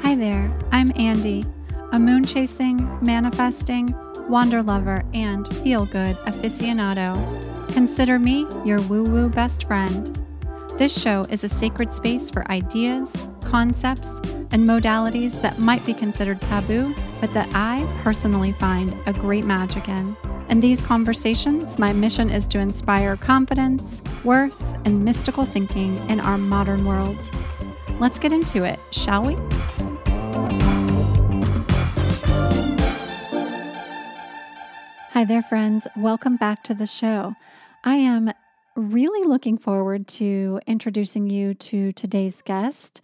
Hi there, I'm Andy, a moon-chasing, manifesting, wander lover, and feel-good aficionado. Consider me your woo-woo best friend. This show is a sacred space for ideas, concepts, and modalities that might be considered taboo, but that I personally find a great magic in. In these conversations, my mission is to inspire confidence, worth, and mystical thinking in our modern world. Let's get into it, shall we? Hi there, friends. Welcome back to the show. I am really looking forward to introducing you to today's guest.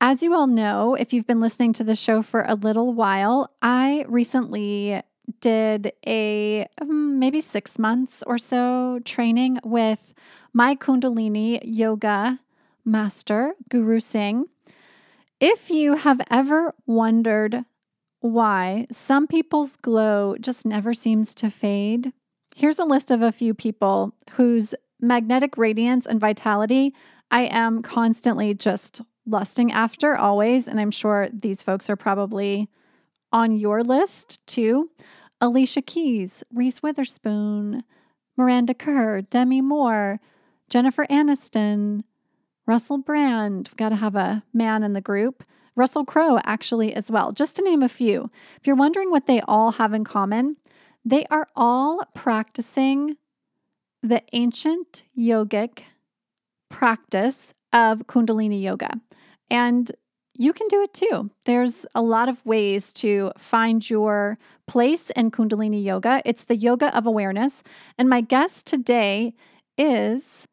As you all know, if you've been listening to the show for a little while, I recently did a maybe 6 months or so training with my Kundalini Yoga master, Guru Singh. If you have ever wondered why some people's glow just never seems to fade, here's a list of a few people whose magnetic radiance and vitality I am constantly just lusting after always, and I'm sure these folks are probably on your list too. Alicia Keys, Reese Witherspoon, Miranda Kerr, Demi Moore, Jennifer Aniston, Russell Brand. We've got to have a man in the group. Russell Crowe actually as well, just to name a few. If you're wondering what they all have in common, they are all practicing the ancient yogic practice of Kundalini Yoga. And you can do it too. There's a lot of ways to find your place in Kundalini Yoga. It's the yoga of awareness. And my guest today is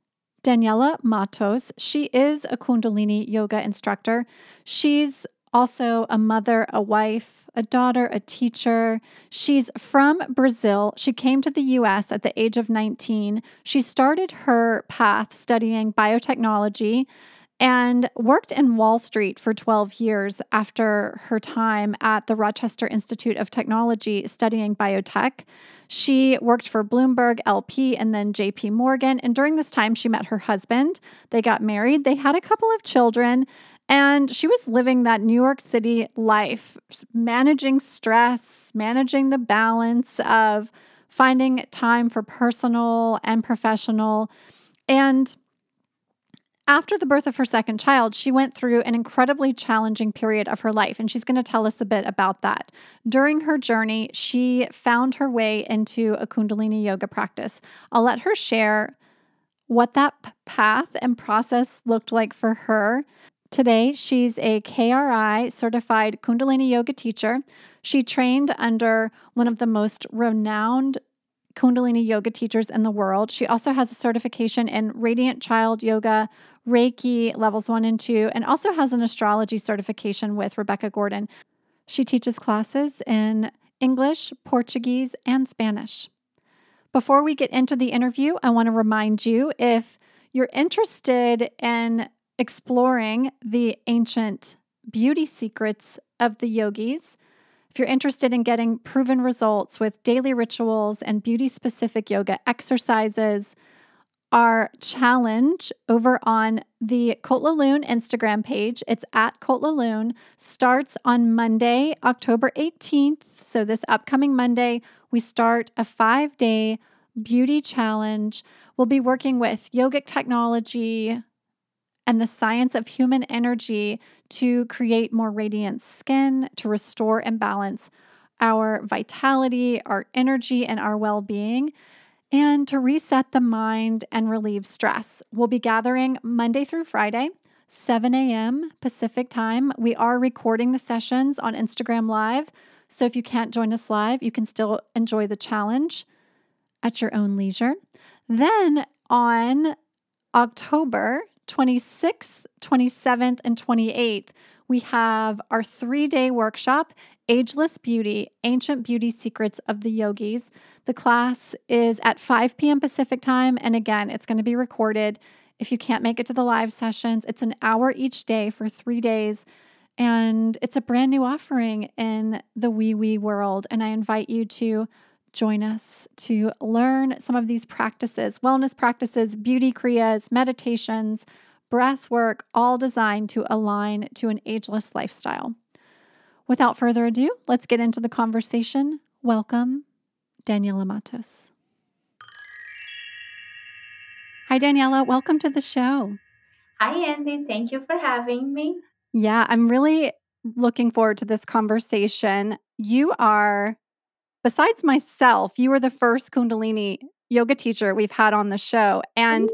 Daniela Matos. She is a Kundalini Yoga instructor. She's also a mother, a wife, a daughter, a teacher. She's from Brazil. She came to the U.S. at the age of 19. She started her path studying biotechnology and worked in Wall Street for 12 years after her time at the Rochester Institute of Technology studying biotech. She worked for Bloomberg LP and then JP Morgan. And during this time, she met her husband. They got married. They had a couple of children. And she was living that New York City life, managing stress, managing the balance of finding time for personal and professional. And after the birth of her second child, she went through an incredibly challenging period of her life, and she's going to tell us a bit about that. During her journey, she found her way into a Kundalini yoga practice. I'll let her share what that path and process looked like for her. Today, she's a KRI certified Kundalini Yoga teacher. She trained under one of the most renowned Kundalini Yoga teachers in the world. She also has a certification in Radiant Child Yoga, Reiki levels 1 and 2, and also has an astrology certification with Rebecca Gordon. She teaches classes in English, Portuguese, and Spanish. Before we get into the interview, I want to remind you, if you're interested in exploring the ancient beauty secrets of the yogis, if you're interested in getting proven results with daily rituals and beauty-specific yoga exercises, our challenge over on the Kaur Laloon Instagram page, it's at Kaur Laloon, starts on Monday, October 18th. So this upcoming Monday, we start a 5-day beauty challenge. We'll be working with yogic technology and the science of human energy to create more radiant skin, to restore and balance our vitality, our energy, and our well-being, and to reset the mind and relieve stress. We'll be gathering Monday through Friday, 7 a.m. Pacific time. We are recording the sessions on Instagram Live, so if you can't join us live, you can still enjoy the challenge at your own leisure. Then on October 26th, 27th, and 28th, we have our 3-day workshop, Ageless Beauty, Ancient Beauty Secrets of the Yogis. The class is at 5 p.m. Pacific time, and again, it's going to be recorded. If you can't make it to the live sessions, it's an hour each day for 3 days, and it's a brand new offering in the wee-wee world, and I invite you to join us to learn some of these practices, wellness practices, beauty kriyas, meditations, breath work, all designed to align to an ageless lifestyle. Without further ado, let's get into the conversation. Welcome, Daniela Matos. Hi, Daniela. Welcome to the show. Hi, Andy. Thank you for having me. Yeah, I'm really looking forward to this conversation. You are, besides myself, you are the first Kundalini yoga teacher we've had on the show. And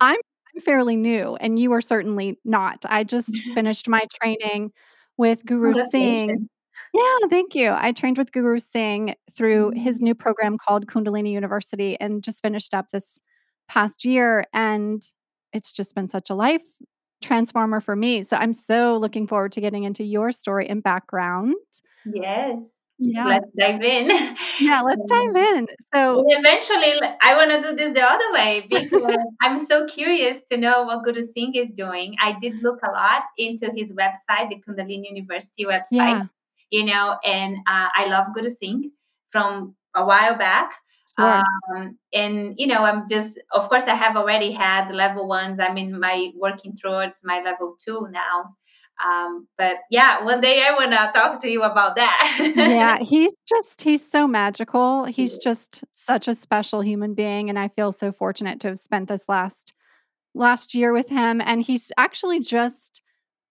I'm fairly new, and you are certainly not. I just finished my training with Guru Singh. Yeah, thank you. I trained with Guru Singh through his new program called Kundalini University and just finished up this past year. And it's just been such a life transformer for me. So I'm so looking forward to getting into your story and background. Yes. Yeah. Let's dive in. Yeah, let's dive in. So eventually, I want to do this the other way because I'm so curious to know what Guru Singh is doing. I did look a lot into his website, the Kundalini University website, and I love Guru Singh from a while back. Sure. I'm just, of course, I have already had level ones. I'm working towards my level two now. But yeah, one day I want to talk to you about that. Yeah, he's so magical. He's just such a special human being. And I feel so fortunate to have spent this last year with him. And he's actually just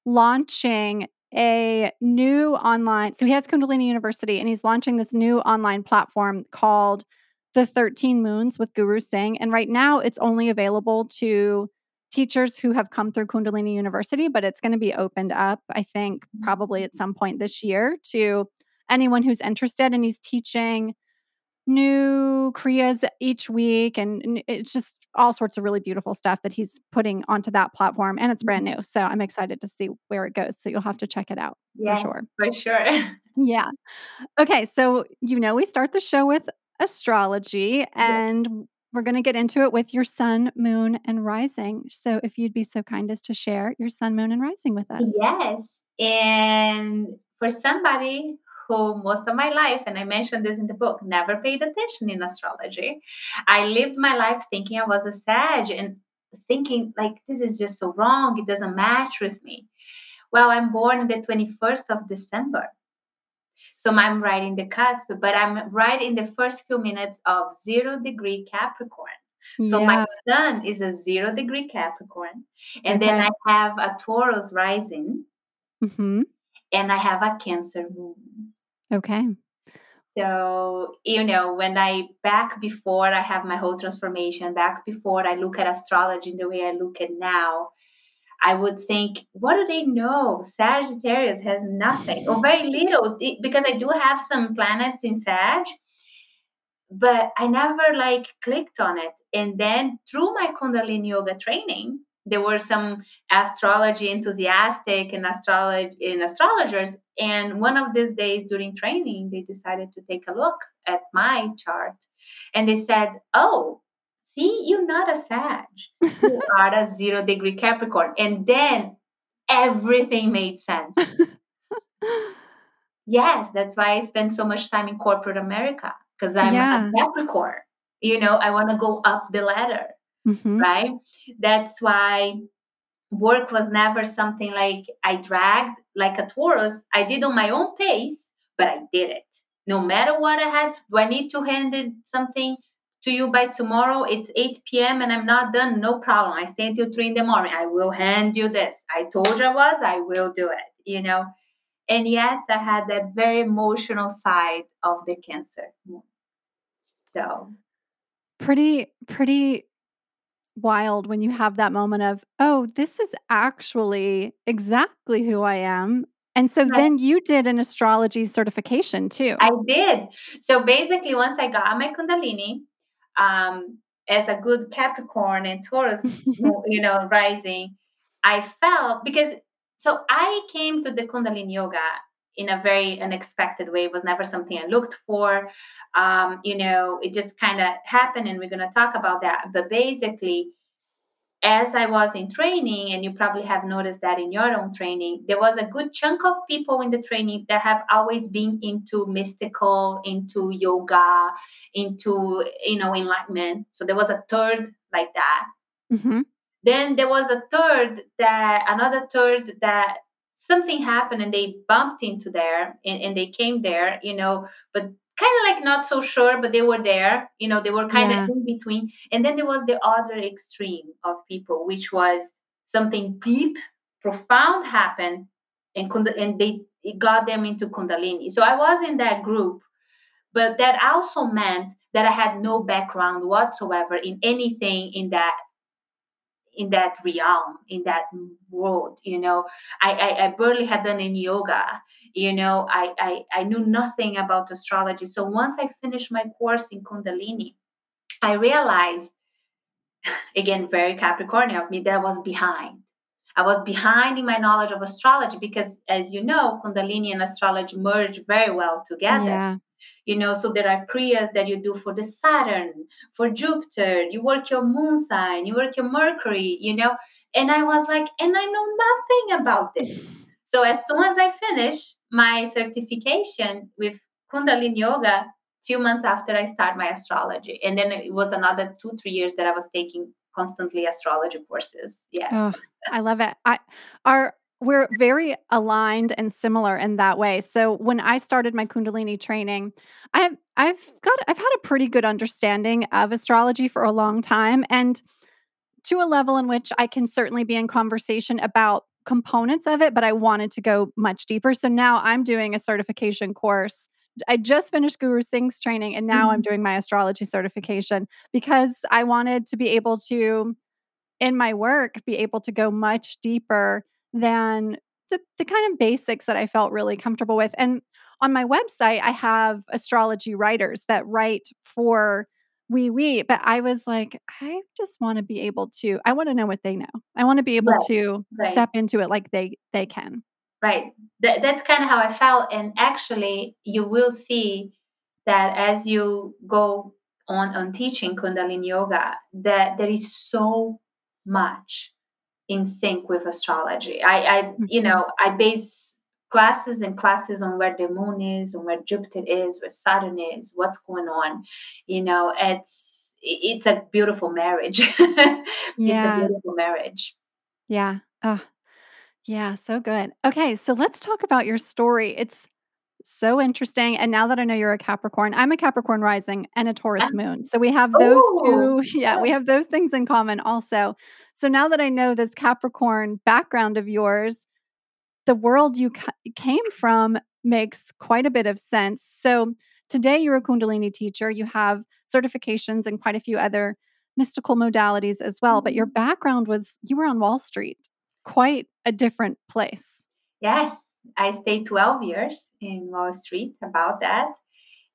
launching a new online. So he has Kundalini University and he's launching this new online platform called the 13 Moons with Guru Singh. And right now it's only available to teachers who have come through Kundalini University, but it's going to be opened up, I think, probably at some point this year to anyone who's interested. And he's teaching new kriyas each week. And it's just all sorts of really beautiful stuff that he's putting onto that platform. And it's brand new. So I'm excited to see where it goes. So you'll have to check it out for sure. Yeah. Okay. So, we start the show with astrology and we're going to get into it with your sun, moon, and rising. So if you'd be so kind as to share your sun, moon, and rising with us. Yes. And for somebody who most of my life, and I mentioned this in the book, never paid attention in astrology, I lived my life thinking I was a Sag and thinking like, this is just so wrong. It doesn't match with me. Well, I'm born the 21st of December. So I'm right in the cusp, but I'm right in the first few minutes of 0 degree Capricorn. So my sun is a 0 degree Capricorn. And then I have a Taurus rising and I have a Cancer moon. Okay. So, when before I have my whole transformation, back before I look at astrology in the way I look at now, I would think, what do they know? Sagittarius has nothing or very little because I do have some planets in Sag, but I never clicked on it. And then through my Kundalini Yoga training, there were some astrology enthusiastic and astrologers. And one of these days during training, they decided to take a look at my chart and they said, oh, see, you're not a Sag. You are a 0 degree Capricorn. And then everything made sense. Yes, that's why I spend so much time in corporate America because I'm a Capricorn. I want to go up the ladder, right? That's why work was never something I dragged like a Taurus. I did on my own pace, but I did it. No matter what I had, do I need to hand it something to you by tomorrow? It's 8 p.m. and I'm not done. No problem. I stay until 3 in the morning. I will hand you this. I told you I will do it, And yet I had that very emotional side of the Cancer. So pretty wild when you have that moment of, oh, this is actually exactly who I am. And so then you did an astrology certification too. I did. So basically once I got my Kundalini, as a good Capricorn and Taurus, rising, I felt because I came to the Kundalini Yoga in a very unexpected way. It was never something I looked for. It just kind of happened and we're going to talk about that. But basically, as I was in training, and you probably have noticed that in your own training, there was a good chunk of people in the training that have always been into mystical, into yoga, into, enlightenment. So there was a third like that. Then there was a third that, another third that something happened and they bumped into there and they came there, you know, but kind of like not so sure, but they were there, you know, they were kind of in between. And then there was the other extreme of people, which was something deep, profound happened and they, it got them into Kundalini. So I was in that group, but that also meant that I had no background whatsoever in anything in that realm, in that world, you know. I barely had done any yoga, you know. I knew nothing about astrology. So once I finished my course in Kundalini, I realized, again, very Capricornian of me, that I was behind. I was behind in my knowledge of astrology because, as you know, Kundalini and astrology merge very well together. Yeah. You know, so there are kriyas that you do for the Saturn, for Jupiter, you work your moon sign, you work your Mercury, you know, and I was like, and I know nothing about this. So as soon as I finished my certification with Kundalini Yoga, a few months after I started my astrology, and then it was another 2-3 years that I was taking constantly astrology courses. Yeah. Oh, I love it. We're very aligned and similar in that way. So when I started my Kundalini training, I've had a pretty good understanding of astrology for a long time, and to a level in which I can certainly be in conversation about components of it, but I wanted to go much deeper. So now I'm doing a certification course. I just finished Guru Singh's training and now I'm doing my astrology certification because I wanted to be able to, in my work, be able to go much deeper than the kind of basics that I felt really comfortable with. And on my website, I have astrology writers that write for WeWe, but I was like, I just want to be able to, I want to know what they know. I want to be able to step into it like they can. Right. That's kind of how I felt. And actually, you will see that as you go on teaching Kundalini Yoga, that there is so much in sync with astrology. I base classes on where the moon is, on where Jupiter is, where Saturn is, what's going on. You know, it's a beautiful marriage. It's a beautiful marriage. Yeah. Oh, yeah. So good. Okay. So let's talk about your story. It's so interesting. And now that I know you're a Capricorn, I'm a Capricorn rising and a Taurus moon. So we have those two. Yeah, we have those things in common also. So now that I know this Capricorn background of yours, the world you came from makes quite a bit of sense. So today you're a Kundalini teacher. You have certifications and quite a few other mystical modalities as well. But your background was you were on Wall Street, quite a different place. Yes. I stayed 12 years in Wall Street about that.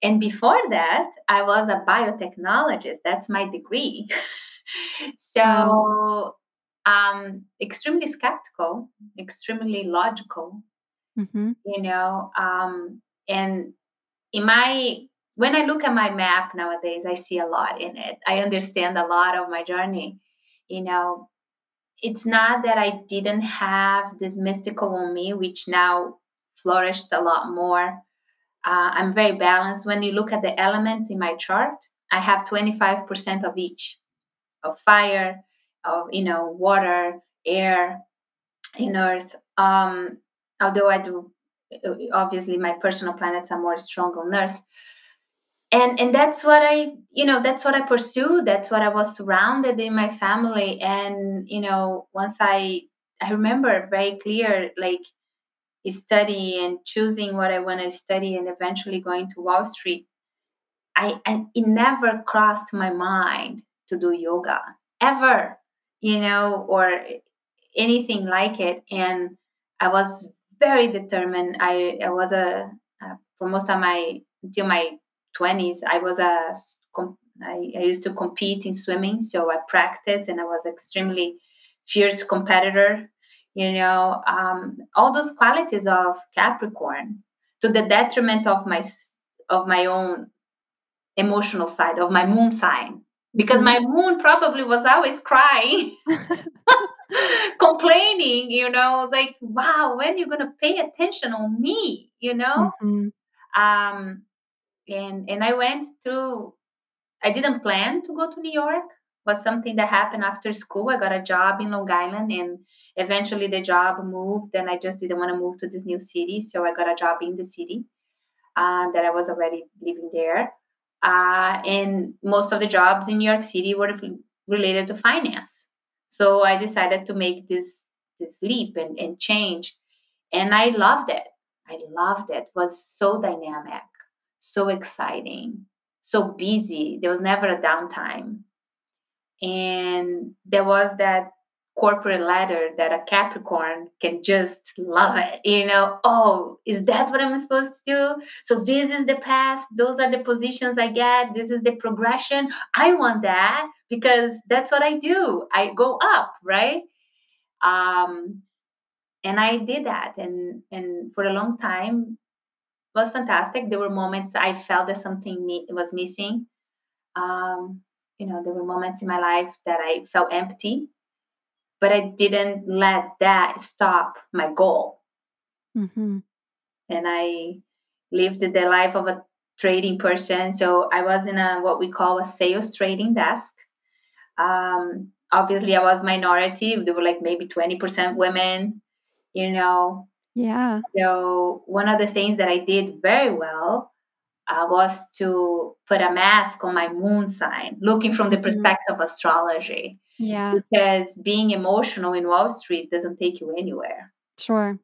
And before that, I was a biotechnologist. That's my degree. So extremely skeptical, extremely logical, you know. And when I look at my map nowadays, I see a lot in it. I understand a lot of my journey, you know. It's not that I didn't have this mystical on me, which now flourished a lot more. I'm very balanced. When you look at the elements in my chart, I have 25% of each, of fire, of, you know, water, air, and earth. Although I do, obviously, my personal planets are more strong on earth. And that's what I, you know, that's what I pursued. That's what I was surrounded in my family. And, you know, once I remember very clear, like study and choosing what I want to study and eventually going to Wall Street, it never crossed my mind to do yoga ever, you know, or anything like it. And I was very determined. I was for most of my, until my 20s, I used to compete in swimming, so I practiced, and I was extremely fierce competitor, you know, all those qualities of Capricorn, to the detriment of my own emotional side, of my moon sign, because my moon probably was always crying, complaining, you know, like, wow, when are you gonna pay attention on me, you know? And I didn't plan to go to New York. was something that happened after school. I got a job in Long Island, and eventually the job moved, and I just didn't want to move to this new city. So I got a job in the city that I was already living there. And most of the jobs in New York City were related to finance. So I decided to make this leap and change. And I loved it. I loved it. It was so dynamic, so exciting, so busy. There was never a downtime. And there was that corporate ladder that a Capricorn can just love it. You know, oh, is that what I'm supposed to do? So this is the path. Those are the positions I get. This is the progression. I want that because that's what I do. I go up, right? And I did that. And for a long time, it was fantastic. There were moments I felt that something was missing. There were moments in my life that I felt empty, but I didn't let that stop my goal. Mm-hmm. And I lived the life of a trading person. So I was in what we call a sales trading desk. Obviously, I was minority. There were like maybe 20% women, you know. Yeah. So one of the things that I did very well was to put a mask on my moon sign, looking from the perspective of astrology. Yeah. Because being emotional in Wall Street doesn't take you anywhere. Sure.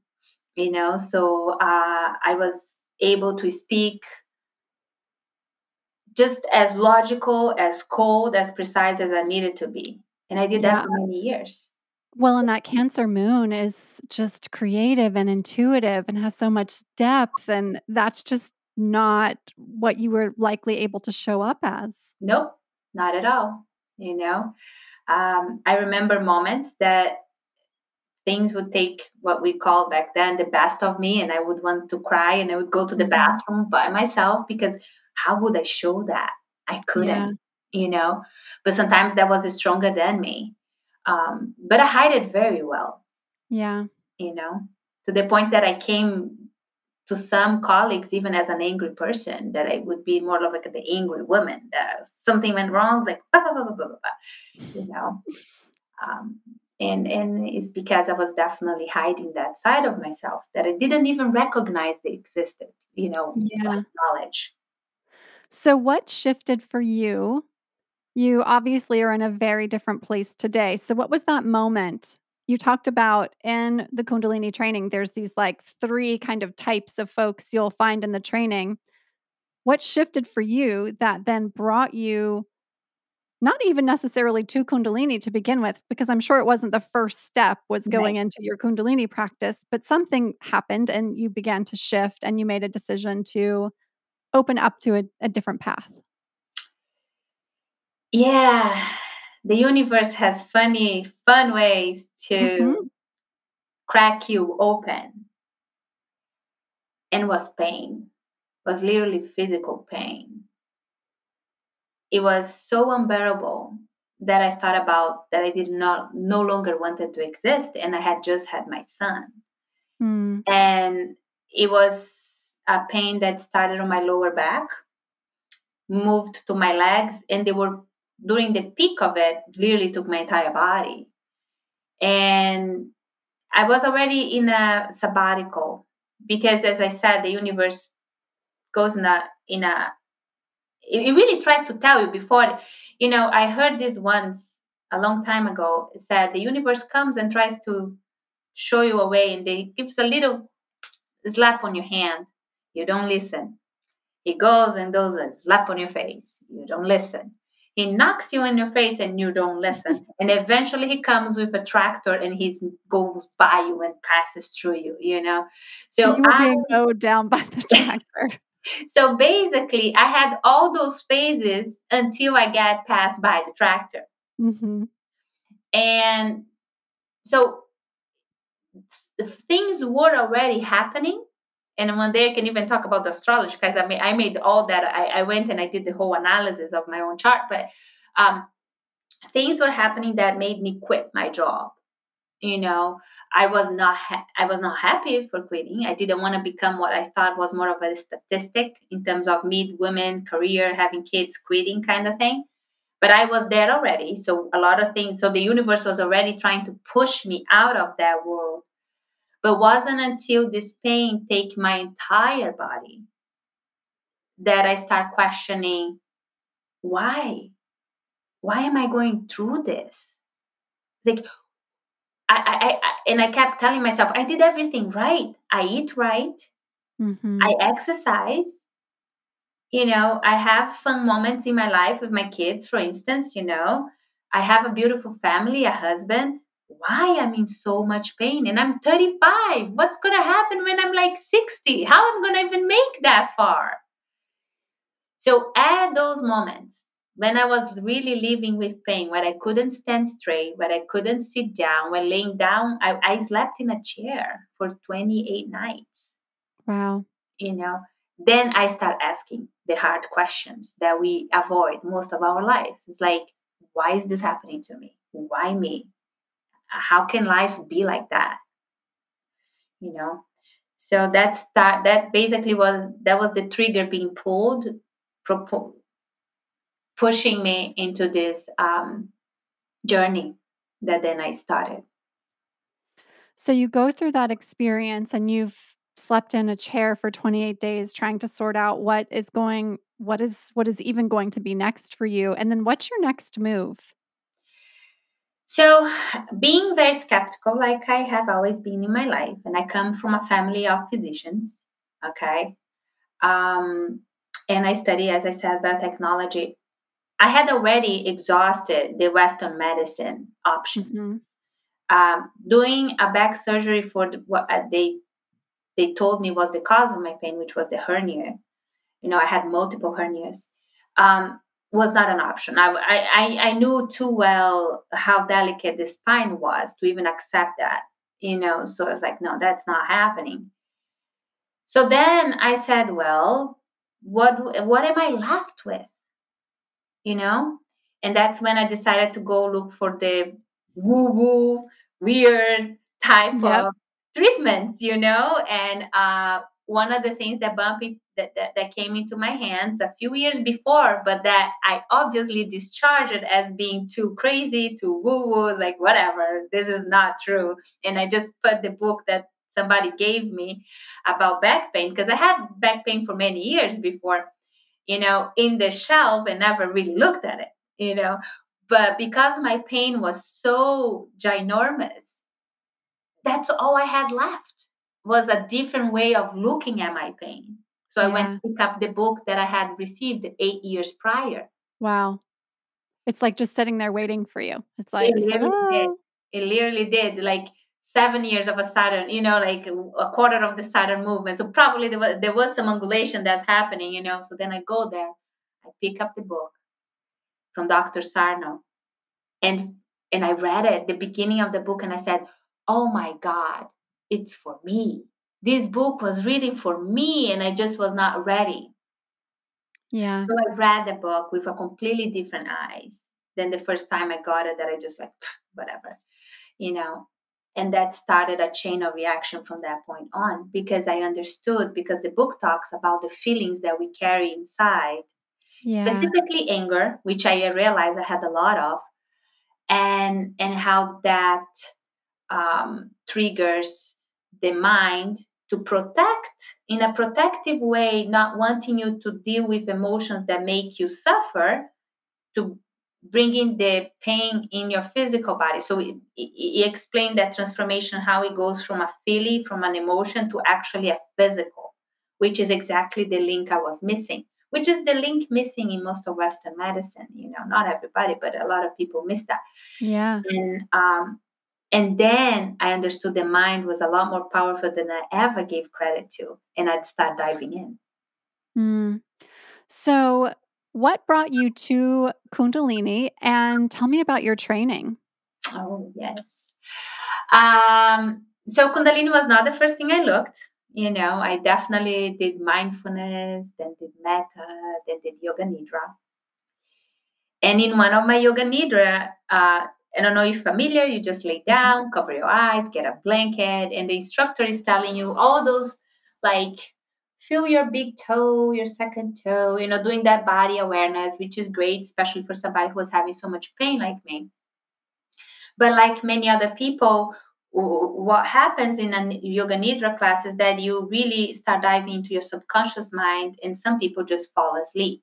You know, so I was able to speak just as logical, as cold, as precise as I needed to be. And I did that for many years. Well, and that Cancer moon is just creative and intuitive and has so much depth. And that's just not what you were likely able to show up as. Nope, not at all. You know, I remember moments that things would take what we called back then the best of me, and I would want to cry, and I would go to the bathroom by myself because how would I show that? I couldn't, you know, but sometimes that was stronger than me. But I hide it very well. Yeah. You know, to the point that I came to some colleagues, even as an angry person, that I would be more like the angry woman. Something went wrong, like blah, blah, blah, blah, blah, blah, you know. And it's because I was definitely hiding that side of myself that I didn't even recognize they existed, you know, knowledge. So what shifted for you? You obviously are in a very different place today. So what was that moment? You talked about in the Kundalini training, there's these like three kind of types of folks you'll find in the training. What shifted for you that then brought you not even necessarily to Kundalini to begin with, because I'm sure it wasn't the first step was going into your Kundalini practice, but something happened and you began to shift and you made a decision to open up to a different path. Yeah. The universe has fun ways to crack you open. And was literally physical pain. It was so unbearable that I thought about that I did not no longer wanted to exist. And I had just had my son. Mm. And it was a pain that started on my lower back, moved to my legs, and they were during the peak of it, literally took my entire body. And I was already in a sabbatical because, as I said, the universe goes it really tries to tell you before, you know, I heard this once a long time ago. It said the universe comes and tries to show you a way, and it gives a little slap on your hand. You don't listen. It goes and does a slap on your face. You don't listen. He knocks you in your face and you don't listen. And eventually he comes with a tractor and he goes by you and passes through you, you know. So you go down by the tractor. So basically I had all those phases until I got passed by the tractor. Mm-hmm. And so things were already happening. And one day I can even talk about the astrology because I made all that. I went and I did the whole analysis of my own chart. But things were happening that made me quit my job. You know, I was not happy for quitting. I didn't want to become what I thought was more of a statistic in terms of midwomen, career, having kids, quitting kind of thing. But I was there already. So a lot of things. So the universe was already trying to push me out of that world. But wasn't until this pain take my entire body that I start questioning, why? Why am I going through this? Like, I kept telling myself, I did everything right. I eat right. Mm-hmm. I exercise. You know, I have fun moments in my life with my kids, for instance, you know. I have a beautiful family, a husband. Why am I in so much pain? And I'm 35. What's going to happen when I'm like 60? How am I going to even make that far? So at those moments, when I was really living with pain, when I couldn't stand straight, when I couldn't sit down, when laying down, I slept in a chair for 28 nights. Wow. You know, then I start asking the hard questions that we avoid most of our life. It's like, why is this happening to me? Why me? How can life be like that? You know, so that basically was the trigger being pulled, pushing me into this journey that then I started. So you go through that experience and you've slept in a chair for 28 days trying to sort out what is even going to be next for you. And then what's your next move? So being very skeptical, like I have always been in my life, and I come from a family of physicians, okay? And I study, as I said, biotechnology. I had already exhausted the Western medicine options. Mm-hmm. Doing a back surgery for what they told me was the cause of my pain, which was the hernia. You know, I had multiple hernias. Was not an option. I knew too well how delicate the spine was to even accept that. You know, so I was like, no, that's not happening. So then I said, well, what am I left with? You know, and that's when I decided to go look for the woo-woo, weird type of treatments, you know. And one of the things that that came into my hands a few years before, but that I obviously discharged it as being too crazy, too woo-woo, like whatever, this is not true. And I just put the book that somebody gave me about back pain, because I had back pain for many years before, you know, in the shelf and never really looked at it, you know. But because my pain was so ginormous, that's all I had left was a different way of looking at my pain. So I went to pick up the book that I had received 8 years prior. Wow. It's like just sitting there waiting for you. It's like, it literally did. Like 7 years of a sudden, you know, like a quarter of the sudden movement. So probably there was some undulation that's happening, you know. So then I go there, I pick up the book from Dr. Sarno, and I read it, the beginning of the book, and I said, oh my God, it's for me. This book was written for me, and I just was not ready. Yeah. So I read the book with a completely different eyes than the first time I got it, that I just like, whatever, you know. And that started a chain of reaction from that point on, because I understood, because the book talks about the feelings that we carry inside, specifically anger, which I realized I had a lot of, and how that triggers the mind to protect in a protective way, not wanting you to deal with emotions that make you suffer, to bringing the pain in your physical body. So he explained that transformation, how it goes from a feeling, from an emotion, to actually a physical, which is exactly the link I was missing, which is the link missing in most of Western medicine. You know, not everybody, but a lot of people miss that. Yeah. And then I understood the mind was a lot more powerful than I ever gave credit to, and I'd start diving in. Mm. So what brought you to Kundalini, and tell me about your training? Oh, yes. So Kundalini was not the first thing I looked. You know, I definitely did mindfulness, then did metta, then did yoga nidra. And in one of my yoga nidra, I don't know if you're familiar, you just lay down, cover your eyes, get a blanket, and the instructor is telling you all those like feel your big toe, your second toe, you know, doing that body awareness, which is great, especially for somebody who was having so much pain like me. But like many other people, what happens in a yoga nidra class is that you really start diving into your subconscious mind, and some people just fall asleep.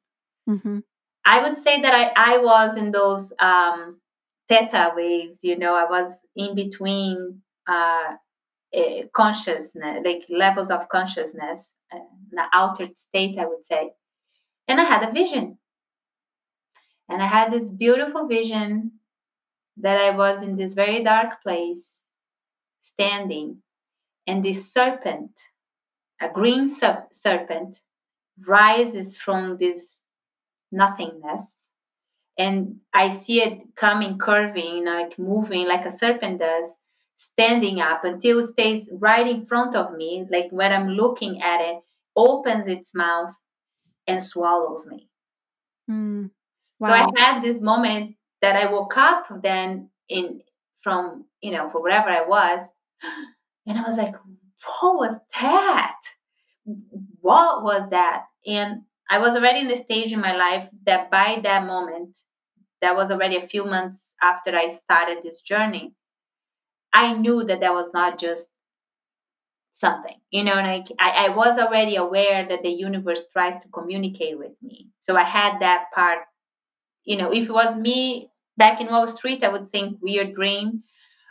Mm-hmm. I would say that I was in those theta waves, you know, I was in between consciousness, like levels of consciousness, an altered state, I would say. And I had a vision. And I had this beautiful vision that I was in this very dark place, standing, and this serpent, a green serpent, rises from this nothingness, and I see it coming, curving, like moving like a serpent does, standing up until it stays right in front of me, like when I'm looking at it, opens its mouth and swallows me. Mm. Wow. So I had this moment that I woke up then from, you know, for wherever I was. And I was like, what was that? What was that? And I was already in the stage in my life that by that moment, that was already a few months after I started this journey, I knew that that was not just something, you know, and I was already aware that the universe tries to communicate with me. So I had that part, you know, if it was me back in Wall Street, I would think weird dream,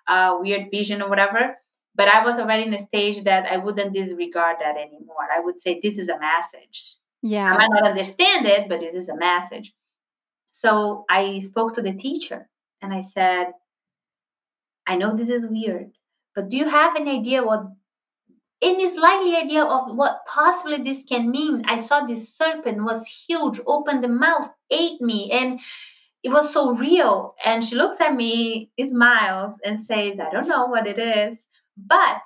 weird vision or whatever. But I was already in a stage that I wouldn't disregard that anymore. I would say, this is a message. Yeah, I might not understand it, but this is a message. So I spoke to the teacher and I said, I know this is weird, but do you have an idea any slightly idea of what possibly this can mean? I saw this serpent was huge, opened the mouth, ate me, and it was so real. And she looks at me, smiles, and says, I don't know what it is, but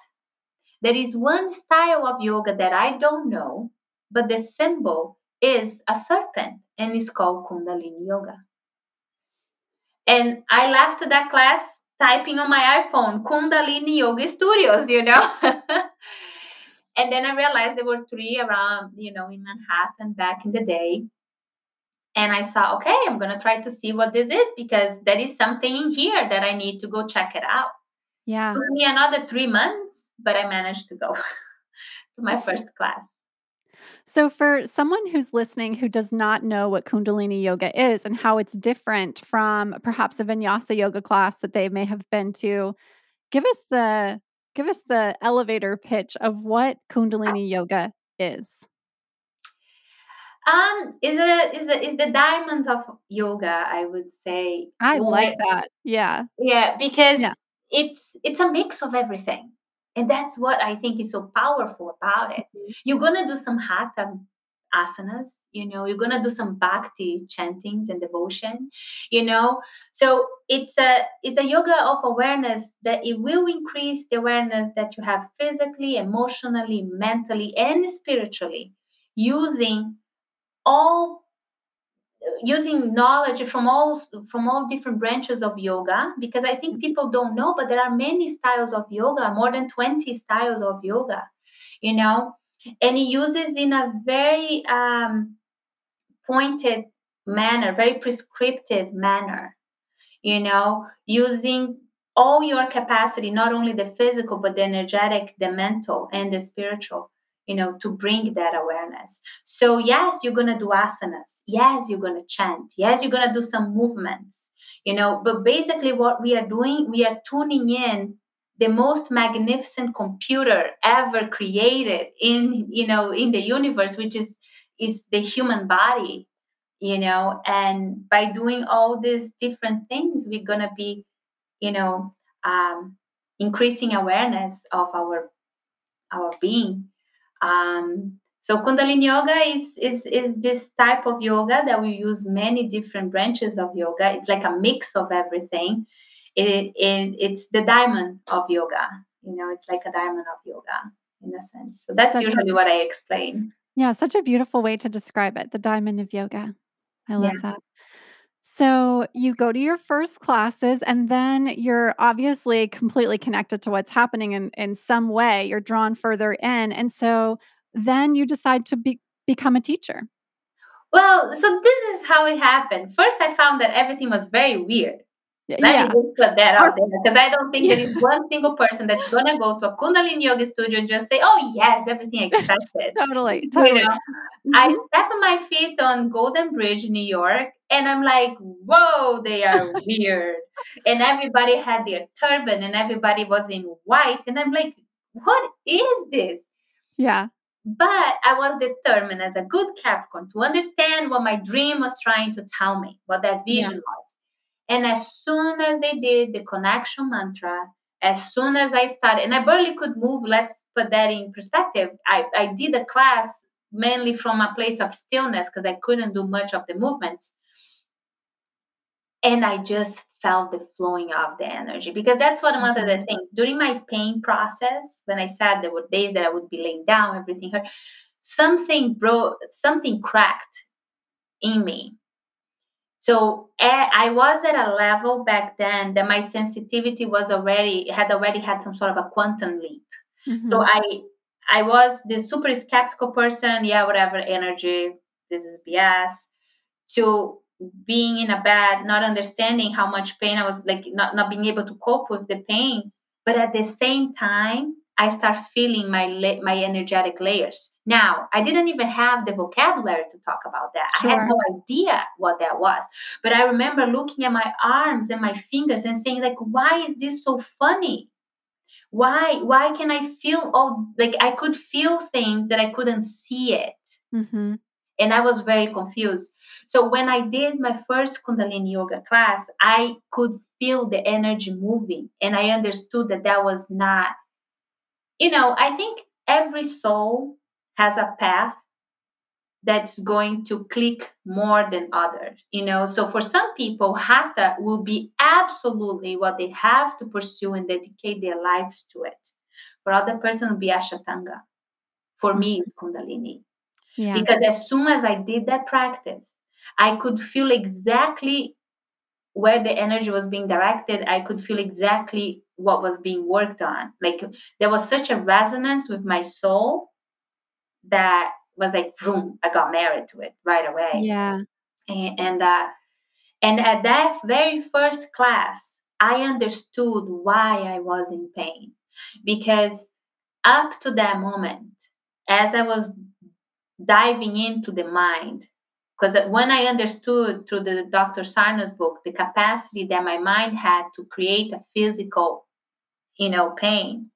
there is one style of yoga that I don't know, but the symbol is a serpent, and it's called Kundalini Yoga. And I left that class typing on my iPhone, Kundalini Yoga Studios, you know. And then I realized there were 3 around, you know, in Manhattan back in the day. And I saw, okay, I'm going to try to see what this is, because there is something in here that I need to go check it out. Yeah. It took me another 3 months, but I managed to go to my first class. So for someone who's listening who does not know what Kundalini Yoga is and how it's different from perhaps a Vinyasa yoga class that they may have been to, give us the elevator pitch of what Kundalini Yoga is. Is the diamonds of yoga, I would say. I like that. Yeah. Yeah, because it's a mix of everything. And that's what I think is so powerful about it. You're going to do some hatha asanas, you know, you're going to do some bhakti chantings and devotion, you know. So it's a yoga of awareness that it will increase the awareness that you have physically, emotionally, mentally, and spiritually, using knowledge from all different branches of yoga, because I think people don't know, but there are many styles of yoga, more than 20 styles of yoga, you know, and it uses in a very pointed manner, very prescriptive manner, you know, using all your capacity, not only the physical, but the energetic, the mental, and the spiritual, you know, to bring that awareness. So yes, you're going to do asanas. Yes, you're going to chant. Yes, you're going to do some movements, you know, but basically what we are doing, we are tuning in the most magnificent computer ever created in, you know, in the universe, which is the human body, you know, and by doing all these different things, we're going to be, you know, increasing awareness of our being. So Kundalini Yoga is this type of yoga that we use many different branches of yoga. It's like a mix of everything. It's the diamond of yoga. You know, it's like a diamond of yoga in a sense. So that's usually what I explain. Yeah, such a beautiful way to describe it. The diamond of yoga. I love that. So you go to your first classes, and then you're obviously completely connected to what's happening in some way. You're drawn further in. And so then you decide to become a teacher? Well, so this is how it happened. First, I found that everything was very weird. Let me just put that out there, because I don't think there is one single person that's going to go to a Kundalini Yoga studio and just say, oh, yes, everything accepted. Totally. You know? Mm-hmm. I step on my feet on Golden Bridge, New York, and I'm like, whoa, they are weird. And everybody had their turban and everybody was in white. And I'm like, what is this? Yeah. But I was determined as a good Capricorn to understand what my dream was trying to tell me, what that vision was. And as soon as they did the connection mantra, as soon as I started, and I barely could move, let's put that in perspective. I did a class mainly from a place of stillness because I couldn't do much of the movements. And I just felt the flowing of the energy, because that's what one of the things during my pain process, when I said there were days that I would be laying down, everything hurt, something cracked in me. So I was at a level back then that my sensitivity was already had some sort of a quantum leap. Mm-hmm. So I was this super skeptical person, whatever energy, this is BS, to being in a bed, not understanding how much pain I was, like not being able to cope with the pain. But at the same time, I start feeling my energetic layers. Now, I didn't even have the vocabulary to talk about that. Sure. I had no idea what that was. But I remember looking at my arms and my fingers and saying, like, why is this so funny? Why can I feel I could feel things that I couldn't see it. Mm-hmm. And I was very confused. So when I did my first Kundalini Yoga class, I could feel the energy moving. And I understood that was not. You know, I think every soul has a path that's going to click more than others, you know. So for some people, Hatha will be absolutely what they have to pursue and dedicate their lives to it. For other person, it will be Ashtanga. For me, it's Kundalini. Yeah. Because as soon as I did that practice, I could feel exactly where the energy was being directed. I could feel exactly what was being worked on. Like, there was such a resonance with my soul that was like, vroom, I got married to it right away. Yeah. And at that very first class, I understood why I was in pain, because up to that moment, as I was diving into the mind, because when I understood through the Dr. Sarno's book, the capacity that my mind had to create a physical, pain,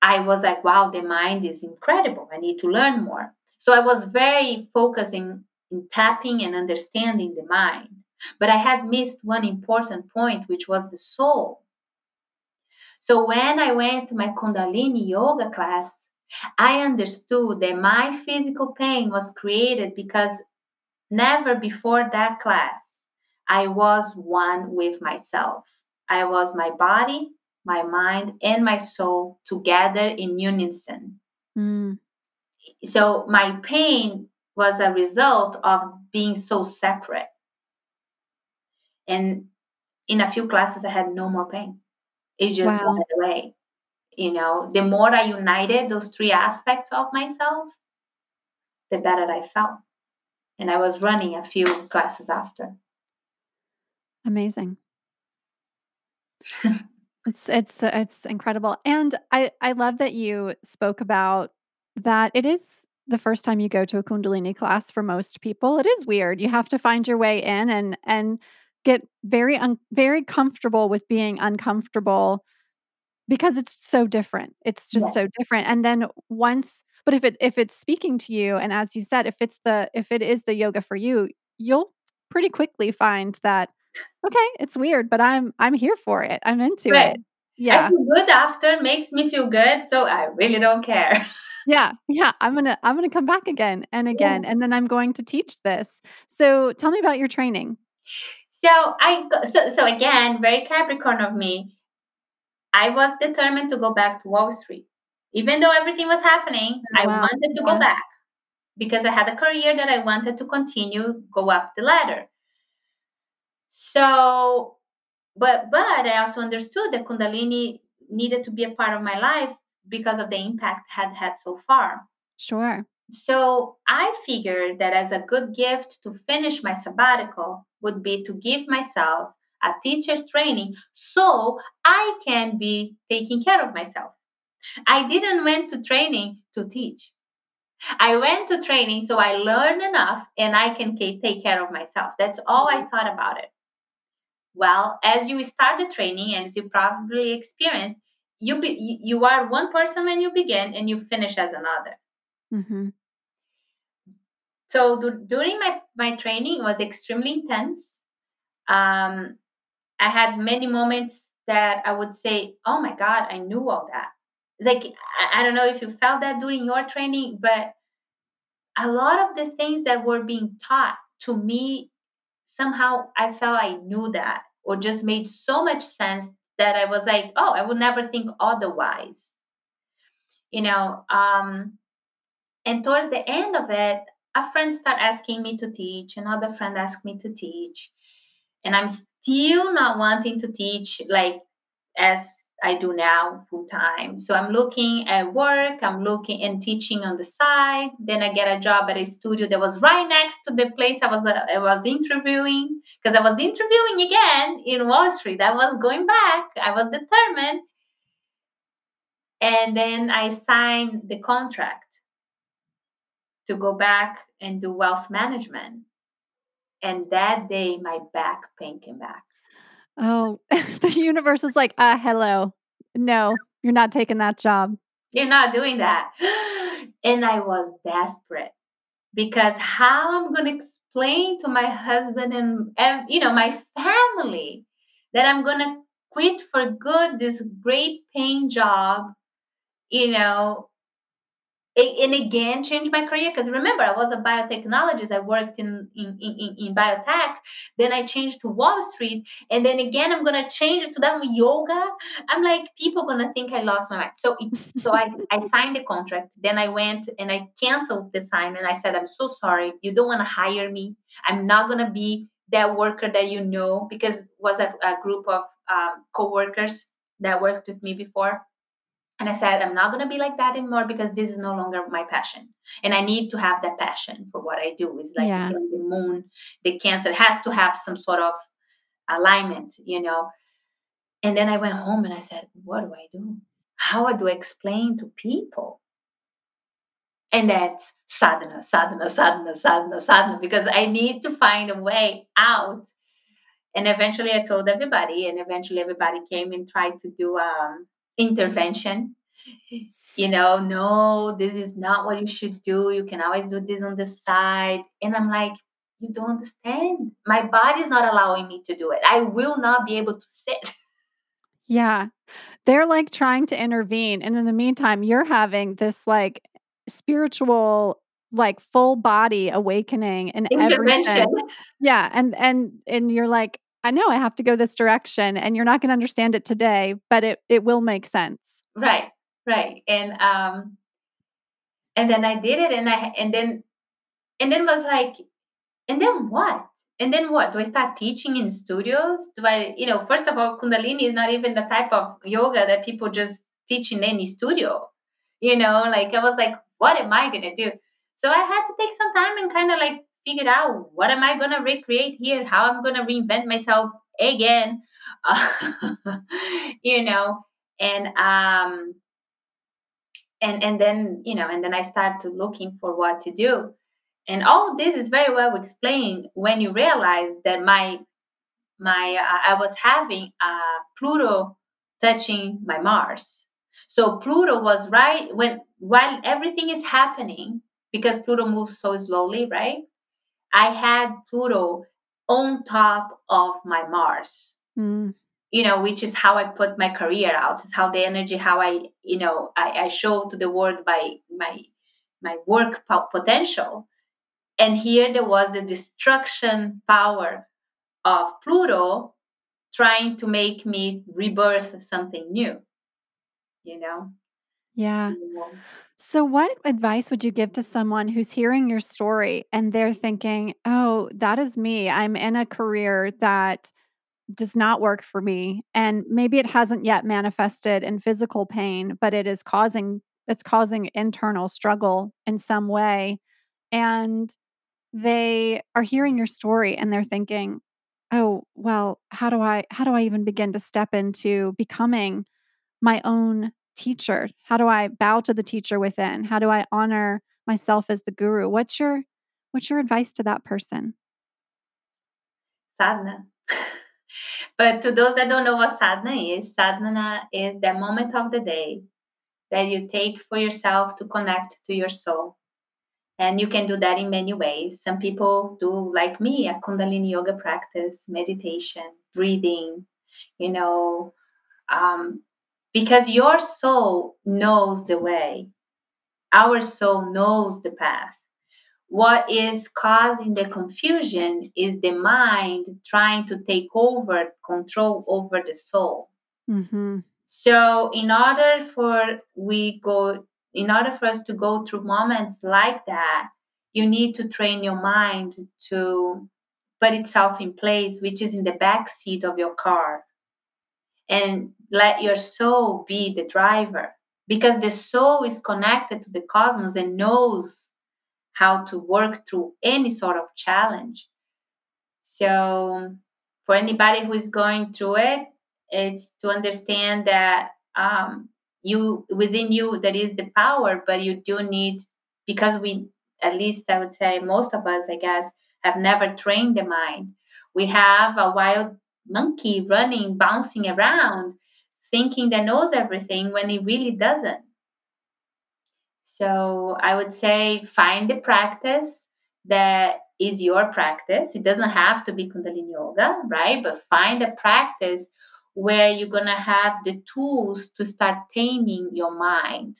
I was like, wow, the mind is incredible. I need to learn more. So I was very focused in tapping and understanding the mind. But I had missed one important point, which was the soul. So when I went to my Kundalini Yoga class, I understood that my physical pain was created because never before that class, I was one with myself. I was my body, my mind, and my soul together in unison. Mm. So my pain was a result of being so separate. And in a few classes, I had no more pain. It just went away. The more I united those three aspects of myself, the better I felt. And I was running a few classes after. Amazing. It's incredible. And I love that you spoke about that. It is the first time you go to a Kundalini class for most people. It is weird. You have to find your way in and get very comfortable with being uncomfortable, because it's so different. It's just so different. And then but if it's speaking to you, and as you said, if it is the yoga for you, you'll pretty quickly find that, okay, it's weird, but I'm here for it. I'm into it. Yeah. I feel good after, makes me feel good. So I really don't care. Yeah. I'm going to come back again and again. Yeah. And then I'm going to teach this. So tell me about your training. So again, very Capricorn of me. I was determined to go back to Wall Street. Even though everything was happening, I wanted to go back, because I had a career that I wanted to continue, go up the ladder. So, but I also understood that Kundalini needed to be a part of my life because of the impact it had so far. Sure. So I figured that as a good gift to finish my sabbatical would be to give myself a teacher's training so I can be taking care of myself. I didn't went to training to teach. I went to training so I learn enough and I can take care of myself. That's all I thought about it. Well, as you start the training, as you probably experience, you are one person when you begin and you finish as another. Mm-hmm. So during my training was extremely intense. I had many moments that I would say, oh my God, I knew all that. Like, I don't know if you felt that during your training, but a lot of the things that were being taught to me, somehow I felt I knew that or just made so much sense that I was like, oh, I would never think otherwise. You know, and towards the end of it, a friend started asking me to teach. Another friend asked me to teach. And I'm still not wanting to teach like as I do now full time. So I'm looking at work, I'm looking and teaching on the side. Then I get a job at a studio that was right next to the place I was interviewing, because I was interviewing again in Wall Street. I was going back. I was determined. And then I signed the contract to go back and do wealth management. And that day, my back pain came back. Oh, the universe is like, hello. No, you're not taking that job. You're not doing that. And I was desperate because how I'm going to explain to my husband and my family that I'm going to quit for good this great paying job, and again, change my career. Because remember, I was a biotechnologist. I worked in biotech. Then I changed to Wall Street. And then again, I'm going to change it to that yoga. I'm like, people are going to think I lost my mind. So I signed the contract. Then I went and I canceled the sign. And I said, I'm so sorry. You don't want to hire me. I'm not going to be that worker that you know. Because it was a group of co-workers that worked with me before. And I said, I'm not going to be like that anymore because this is no longer my passion. And I need to have that passion for what I do. It's like the moon, the Cancer has to have some sort of alignment, And then I went home and I said, what do I do? How do I explain to people? And that's sadhana, because I need to find a way out. And eventually I told everybody, and eventually everybody came and tried to do intervention. No, this is not what you should do. You can always do this on the side. And I'm like, you don't understand. My body's not allowing me to do it. I will not be able to sit. Yeah. They're like trying to intervene. And in the meantime, you're having this like spiritual, like full body awakening and intervention. Everything. Yeah. And you're like, I know I have to go this direction and you're not going to understand it today, but it will make sense. Right. And then I did it and then was like, and then what? And then what? Do I start teaching in studios? Do I, first of all, Kundalini is not even the type of yoga that people just teach in any studio, I was like, what am I going to do? So I had to take some time and kind of like figured out what am I going to recreate here, how I'm going to reinvent myself again, and then I started looking for what to do. And all this is very well explained when you realize that I was having Pluto touching my Mars. So Pluto was right while everything is happening, because Pluto moves so slowly, right? I had Pluto on top of my Mars, which is how I put my career out. It's how the energy, how I show to the world by my work potential. And here there was the destruction power of Pluto trying to make me rebirth something new, Yeah. So what advice would you give to someone who's hearing your story and they're thinking, oh, that is me. I'm in a career that does not work for me. And maybe it hasn't yet manifested in physical pain, but it is causing that's causing internal struggle in some way. And they are hearing your story and they're thinking, oh, well, how do I even begin to step into becoming my own teacher? How do I bow to the teacher within? How do I honor myself as the guru? What's your advice to that person? Sadhana. But to those that don't know what sadhana is the moment of the day that you take for yourself to connect to your soul. And you can do that in many ways. Some people do, like me, a Kundalini yoga practice, meditation, breathing, because your soul knows the way. Our soul knows the path. What is causing the confusion is the mind trying to take over control over the soul. Mm-hmm. So in order for us to go through moments like that, you need to train your mind to put itself in place, which is in the back seat of your car, and let your soul be the driver, because the soul is connected to the cosmos and knows how to work through any sort of challenge. So for anybody who is going through it, it's to understand that within you, that is the power, but you do need, because most of us, I guess, have never trained the mind. We have a wild monkey running, bouncing around, thinking that knows everything when it really doesn't. So I would say find the practice that is your practice. It doesn't have to be Kundalini Yoga, right? But find a practice where you're going to have the tools to start taming your mind,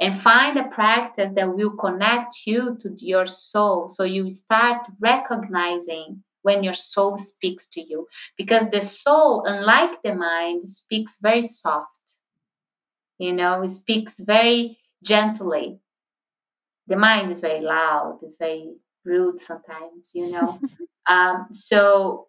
and find a practice that will connect you to your soul. So you start recognizing when your soul speaks to you, because the soul, unlike the mind, speaks very soft, it speaks very gently. The mind is very loud. It's very rude sometimes, so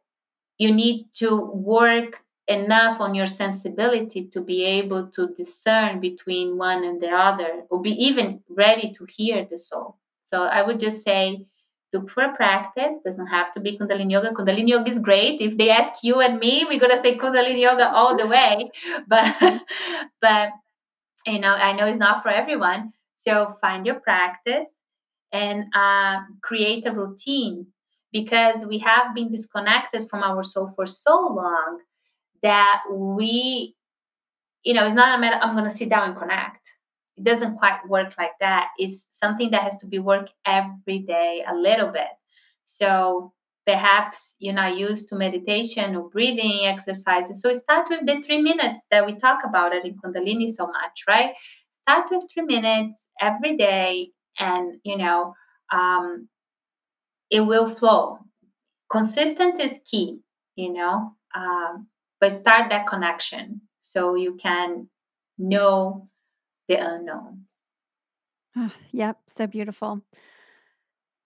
you need to work enough on your sensibility to be able to discern between one and the other, or be even ready to hear the soul. So I would just say, look for a practice. Doesn't have to be Kundalini Yoga. Kundalini Yoga is great. If they ask you and me, we're going to say Kundalini Yoga all the way. But I know it's not for everyone. So find your practice and create a routine, because we have been disconnected from our soul for so long that we, it's not a matter, I'm going to sit down and connect. It doesn't quite work like that. It's something that has to be worked every day a little bit. So perhaps you're not used to meditation or breathing exercises. So start with the 3 minutes that we talk about it in Kundalini so much, right? Start with 3 minutes every day, and, it will flow. Consistent is key, but start that connection so you can know the unknown. Oh, yep. So beautiful.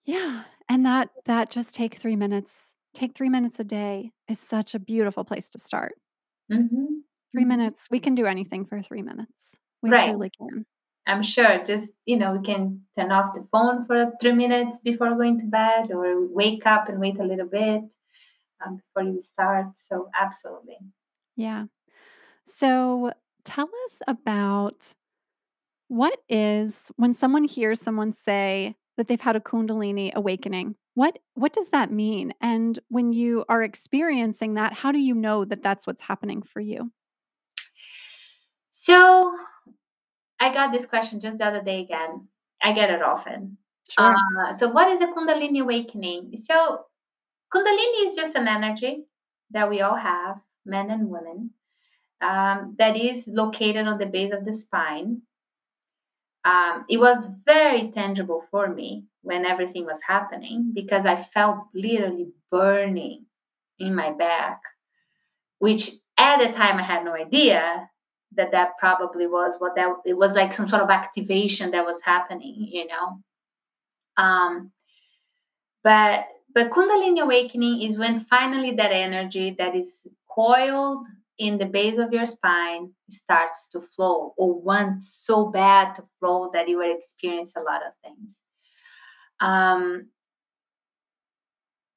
Yeah. And that just take 3 minutes. Take 3 minutes a day is such a beautiful place to start. Mm-hmm. 3 minutes. We can do anything for 3 minutes. We truly can. I'm sure just, we can turn off the phone for 3 minutes before going to bed, or wake up and wait a little bit before you start. So absolutely. Yeah. So tell us about when someone hears someone say that they've had a Kundalini awakening, what does that mean? And when you are experiencing that, how do you know that that's what's happening for you? So I got this question just the other day again. I get it often. Sure. So what is a Kundalini awakening? So Kundalini is just an energy that we all have, men and women, that is located on the base of the spine. It was very tangible for me when everything was happening, because I felt literally burning in my back, which at the time I had no idea that probably was it was like some sort of activation that was happening, But Kundalini awakening is when finally that energy that is coiled in the base of your spine starts to flow, or wants so bad to flow that you will experience a lot of things.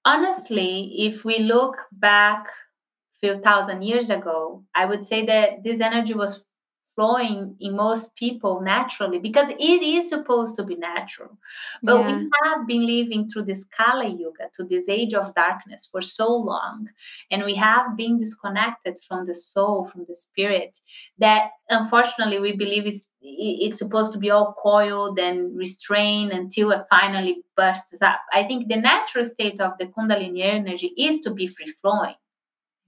Honestly, if we look back a few thousand years ago, I would say that this energy was flowing in most people naturally, because it is supposed to be natural. But we have been living through this Kala Yuga, to this age of darkness, for so long. And we have been disconnected from the soul, from the spirit, that unfortunately we believe it's supposed to be all coiled and restrained until it finally bursts up. I think the natural state of the Kundalini energy is to be free-flowing,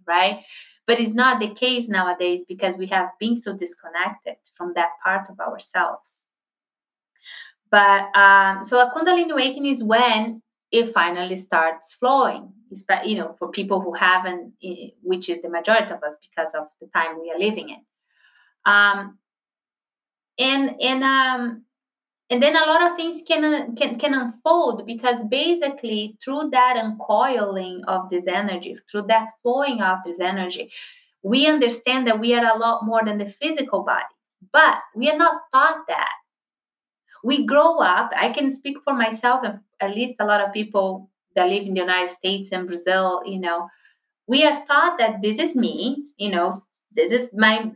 right? But it's not the case nowadays, because we have been so disconnected from that part of ourselves. But so a Kundalini awakening is when it finally starts flowing, you know, for people who haven't, which is the majority of us because of the time we are living in. And then a lot of things can unfold, because basically through that uncoiling of this energy, through that flowing of this energy, we understand that we are a lot more than the physical body. But we are not taught that. We grow up, I can speak for myself, and at least a lot of people that live in the United States and Brazil, you know, we are taught that this is me, you know, this is my...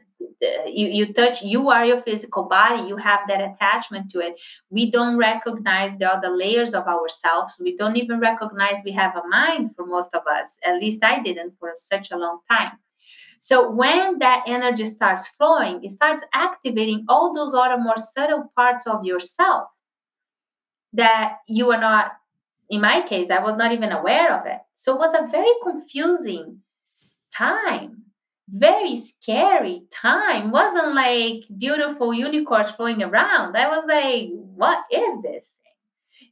You are your physical body, you have that attachment to it. We don't recognize the other layers of ourselves. We don't even recognize we have a mind, for most of us. At least I didn't for such a long time. So when that energy starts flowing, it starts activating all those other more subtle parts of yourself that you are not, in my case, I was not even aware of it. So it was a very confusing time. Very scary time. Wasn't like beautiful unicorns flowing around. I was like, what is this thing?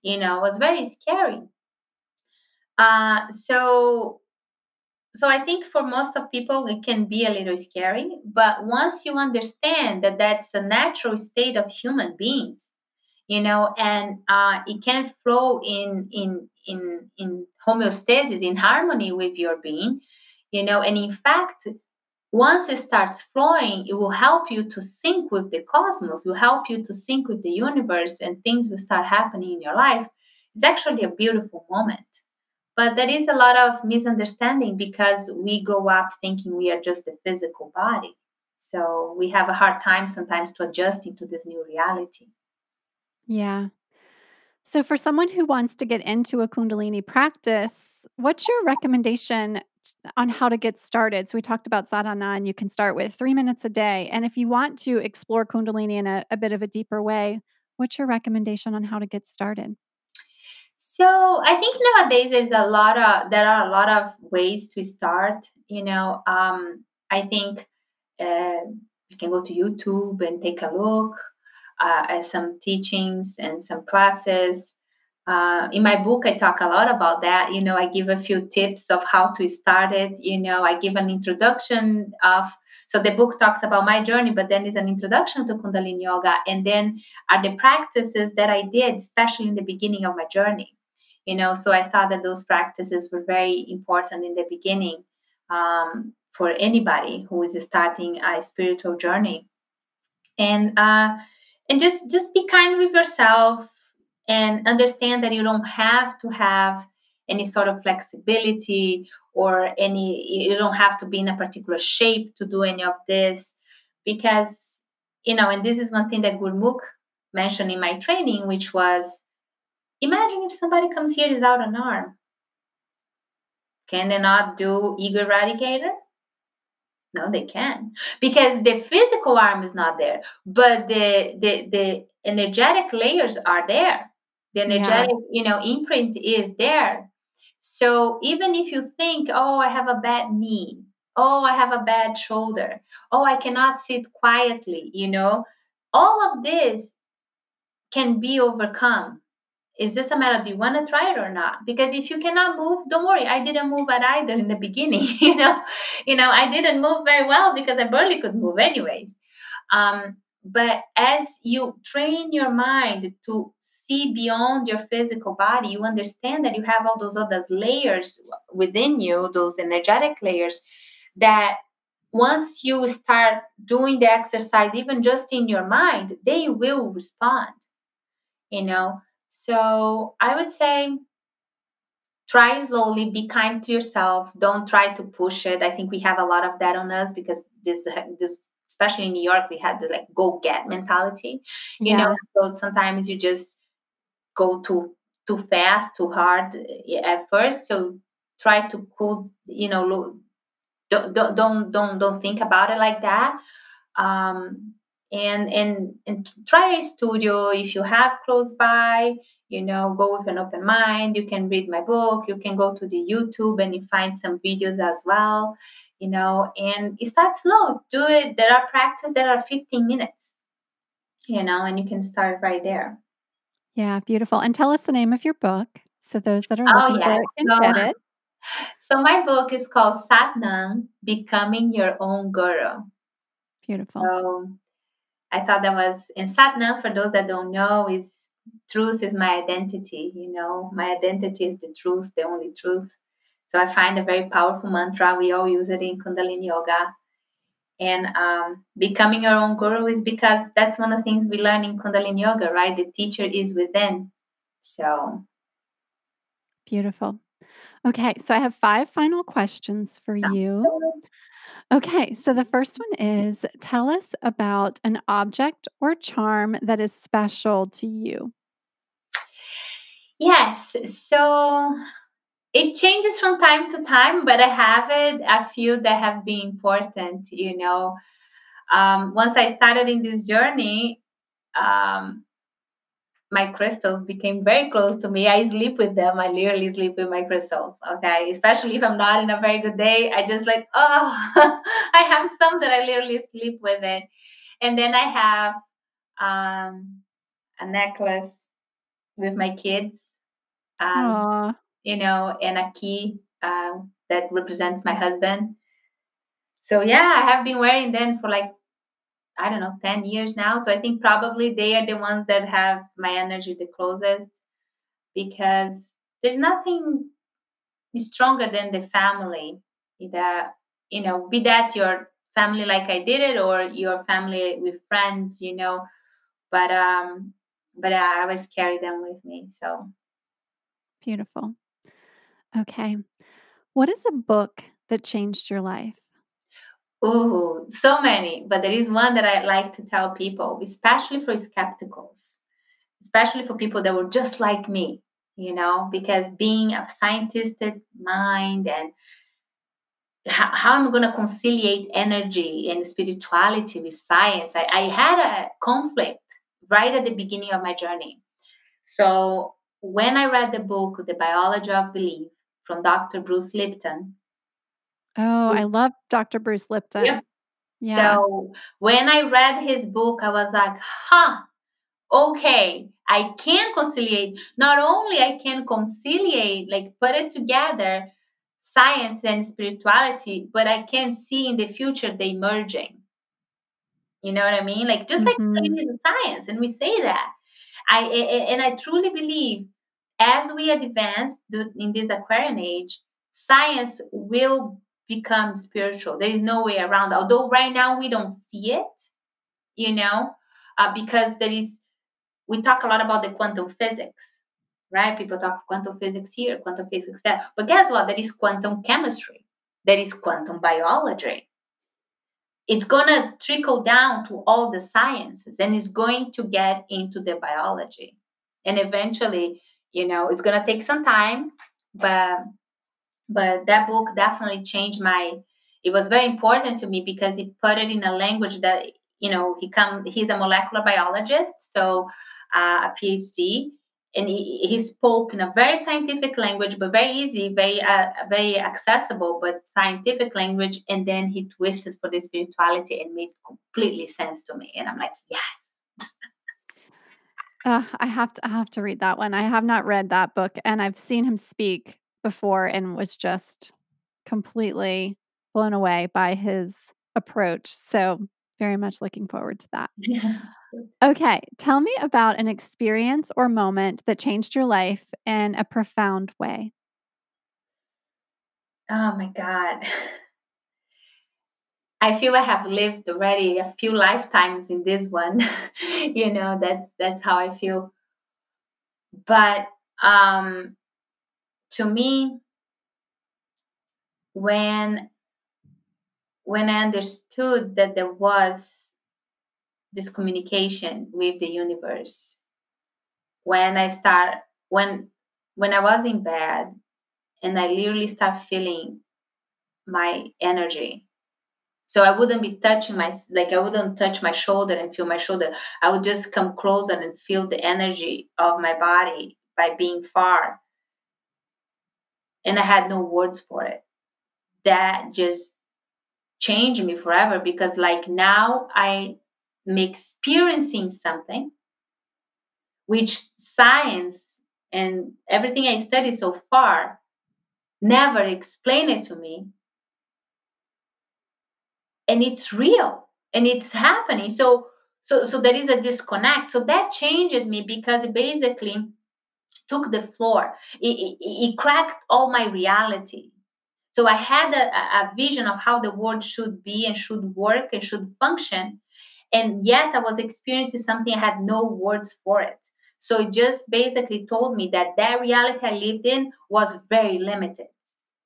You know, it was very scary. So I think for most of people, it can be a little scary. But once you understand that that's a natural state of human beings, you know, and it can flow in homeostasis, in harmony with your being, you know, and in fact, once it starts flowing, it will help you to sync with the cosmos, will help you to sync with the universe, and things will start happening in your life. It's actually a beautiful moment. But there is a lot of misunderstanding, because we grow up thinking we are just the physical body. So we have a hard time sometimes to adjusting to this new reality. Yeah. So for someone who wants to get into a Kundalini practice, what's your recommendation on how to get started? So we talked about sadhana, and you can start with 3 minutes a day. And if you want to explore Kundalini in a bit of a deeper way, what's your recommendation on how to get started? So I think nowadays there are a lot of ways to start. You know, I think you can go to YouTube and take a look at some teachings and some classes. In my book, I talk a lot about that. You know, I give a few tips of how to start it. You know, I give an introduction of, so the book talks about my journey, but then is an introduction to Kundalini Yoga. And then are the practices that I did, especially in the beginning of my journey. You know, so I thought that those practices were very important in the beginning for anybody who is starting a spiritual journey. And just be kind with yourself. And understand that you don't have to have any sort of flexibility or you don't have to be in a particular shape to do any of this, because, you know, and this is one thing that Gurmukh mentioned in my training, which was, imagine if somebody comes here without an arm. Can they not do ego eradicator? No, they can, because the physical arm is not there, but the energetic layers are there. The energetic, you know, imprint is there. So even if you think, oh, I have a bad knee. Oh, I have a bad shoulder. Oh, I cannot sit quietly, you know. All of this can be overcome. It's just a matter of, do you want to try it or not? Because if you cannot move, don't worry. I didn't move at either in the beginning, you know. You know, I didn't move very well because I barely could move anyways. But as you train your mind to see beyond your physical body, you understand that you have all those other layers within you, those energetic layers that once you start doing the exercise, even just in your mind, they will respond, you know. So I would say try slowly, be kind to yourself. Don't try to push it. I think we have a lot of that on us because this especially in New York, we had this like go get mentality, you know, so sometimes you just go too fast, too hard at first. So try to cool, you know, don't think about it like that. And try a studio if you have close by, you know, go with an open mind. You can read my book, you can go to the YouTube and you find some videos as well, you know, and start slow, do it. There are practice that are 15 minutes, you know, and you can start right there. Yeah, beautiful. And tell us the name of your book so those that are looking for it can get it. So my book is called Satnam, Becoming Your Own Guru. Beautiful. So I thought that was, and Satnam, for those that don't know, is truth is my identity. You know, my identity is the truth, the only truth. So I find a very powerful mantra. We all use it in Kundalini Yoga. And becoming your own guru is because that's one of the things we learn in Kundalini Yoga, right? The teacher is within. So beautiful. Okay, so I have 5 final questions for you. Okay, so the first one is, tell us about an object or charm that is special to you. Yes, so it changes from time to time, but I have a few that have been important, you know. Once I started in this journey, my crystals became very close to me. I sleep with them. I literally sleep with my crystals, okay? Especially if I'm not in a very good day, I just like, oh, I have some that I literally sleep with it. And then I have a necklace with my kids, you know, and a key that represents my husband. So yeah, I have been wearing them for like, I don't know, 10 years now. So I think probably they are the ones that have my energy the closest, because there's nothing stronger than the family that, you know, be that your family like I did it or your family with friends, you know, but I always carry them with me. So beautiful. Okay. What is a book that changed your life? Ooh, so many, but there is one that I like to tell people, especially for skepticals, especially for people that were just like me, you know, because being a scientific mind and how I'm going to conciliate energy and spirituality with science, I had a conflict right at the beginning of my journey. So when I read the book, The Biology of Belief from Dr. Bruce Lipton, oh, I love Dr. Bruce Lipton. Yep. Yeah. So when I read his book, I was like, okay, I can conciliate. Not only I can conciliate, like put it together, science and spirituality, but I can see in the future they merging. You know what I mean? Like just like it is science, and we say that. I truly believe as we advance in this Aquarian age, science will become spiritual. There is no way around. Although right now we don't see it, you know, because we talk a lot about the quantum physics, right? People talk quantum physics here, quantum physics there. But guess what? There is quantum chemistry. There is quantum biology. It's going to trickle down to all the sciences and it's going to get into the biology. And eventually, you know, it's going to take some time, but that book definitely changed it was very important to me because it put it in a language that, you know, he's a molecular biologist, so a PhD, and he spoke in a very scientific language, but very easy, very accessible, but scientific language. And then he twisted for the spirituality and made completely sense to me. And I'm like, yes. I have to read that one. I have not read that book, and I've seen him speak before and was just completely blown away by his approach. So very much looking forward to that. Okay. Tell me about an experience or moment that changed your life in a profound way. Oh my God. I feel I have lived already a few lifetimes in this one. You know, that's how I feel. But to me, when I understood that there was this communication with the universe, when I was in bed and I literally start feeling my energy. So I wouldn't be touching I wouldn't touch my shoulder and feel my shoulder. I would just come closer and feel the energy of my body by being far. And I had no words for it. That just changed me forever, because now I'm experiencing something which science and everything I studied so far never explained it to me. And it's real and it's happening. So there is a disconnect. So that changed me, because it basically took the floor. It cracked all my reality. So I had a vision of how the world should be and should work and should function. And yet I was experiencing something I had no words for it. So it just basically told me that reality I lived in was very limited.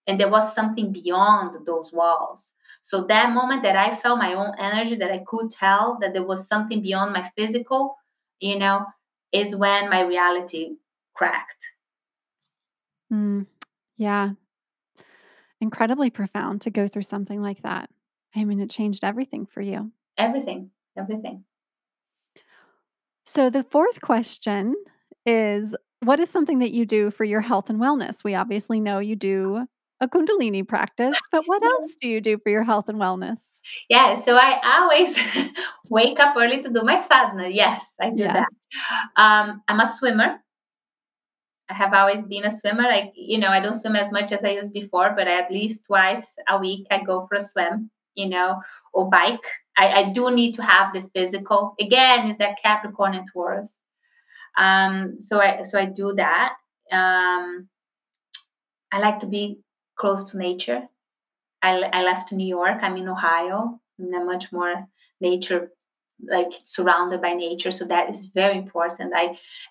And there was something beyond those walls. So that moment that I felt my own energy, that I could tell that there was something beyond my physical, is when my reality cracked. Yeah. Incredibly profound to go through something like that. I mean, it changed everything for you. Everything. So the fourth question is, what is something that you do for your health and wellness? We obviously know you do a Kundalini practice, but what else do you do for your health and wellness? Yeah, so I always wake up early to do my sadhana. Yes, I do that. I'm a swimmer. I have always been a swimmer. I don't swim as much as I used before, but at least twice a week I go for a swim, or bike. I do need to have the physical. Again, it's that Capricorn and Taurus. So I do that. I like to be close to nature. I left New York. I'm in Ohio. I'm much more nature, surrounded by nature. So that is very important.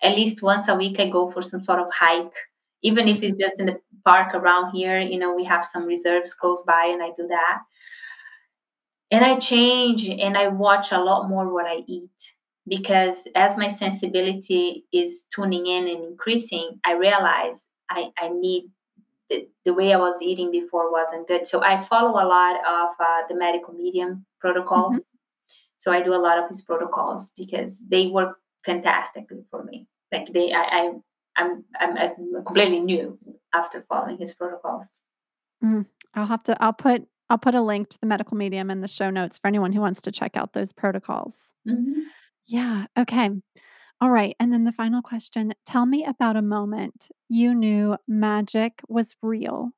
At least once a week, I go for some sort of hike, even if it's just in the park around here. We have some reserves close by, and I do that. And I change, and I watch a lot more what I eat, because as my sensibility is tuning in and increasing, I realize I need the way I was eating before wasn't good. So I follow a lot of the Medical Medium protocols. Mm-hmm. So I do a lot of his protocols because they work fantastically for me. I'm completely new after following his protocols. Mm. I'll put a link to the Medical Medium in the show notes for anyone who wants to check out those protocols. Mm-hmm. Yeah. Okay. All right. And then the final question, tell me about a moment you knew magic was real.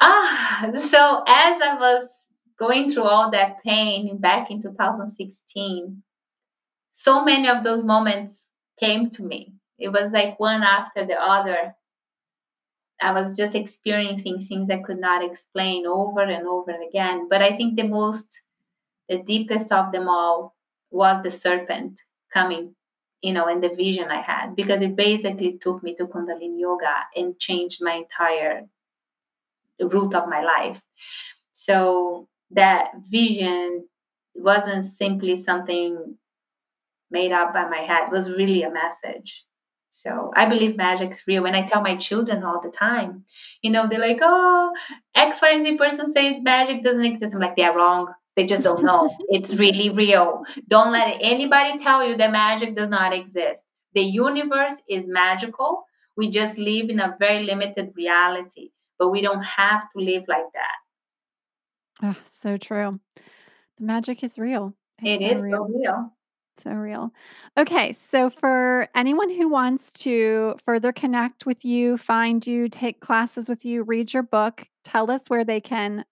So as I was going through all that pain back in 2016, so many of those moments came to me. It was one after the other. I was just experiencing things I could not explain over and over again. But I think the deepest of them all was the serpent coming, and the vision I had, because it basically took me to Kundalini Yoga and changed my entire route of my life. So that vision wasn't simply something made up by my head. It was really a message. So I believe magic's real. And I tell my children all the time, they're like, oh, X, Y, and Z person said magic doesn't exist. I'm like, they're wrong. They just don't know. It's really real. Don't let anybody tell you that magic does not exist. The universe is magical. We just live in a very limited reality, but we don't have to live like that. Oh, so true. The magic is real. It is so real. Okay. So for anyone who wants to further connect with you, find you, take classes with you, read your book, tell us where they can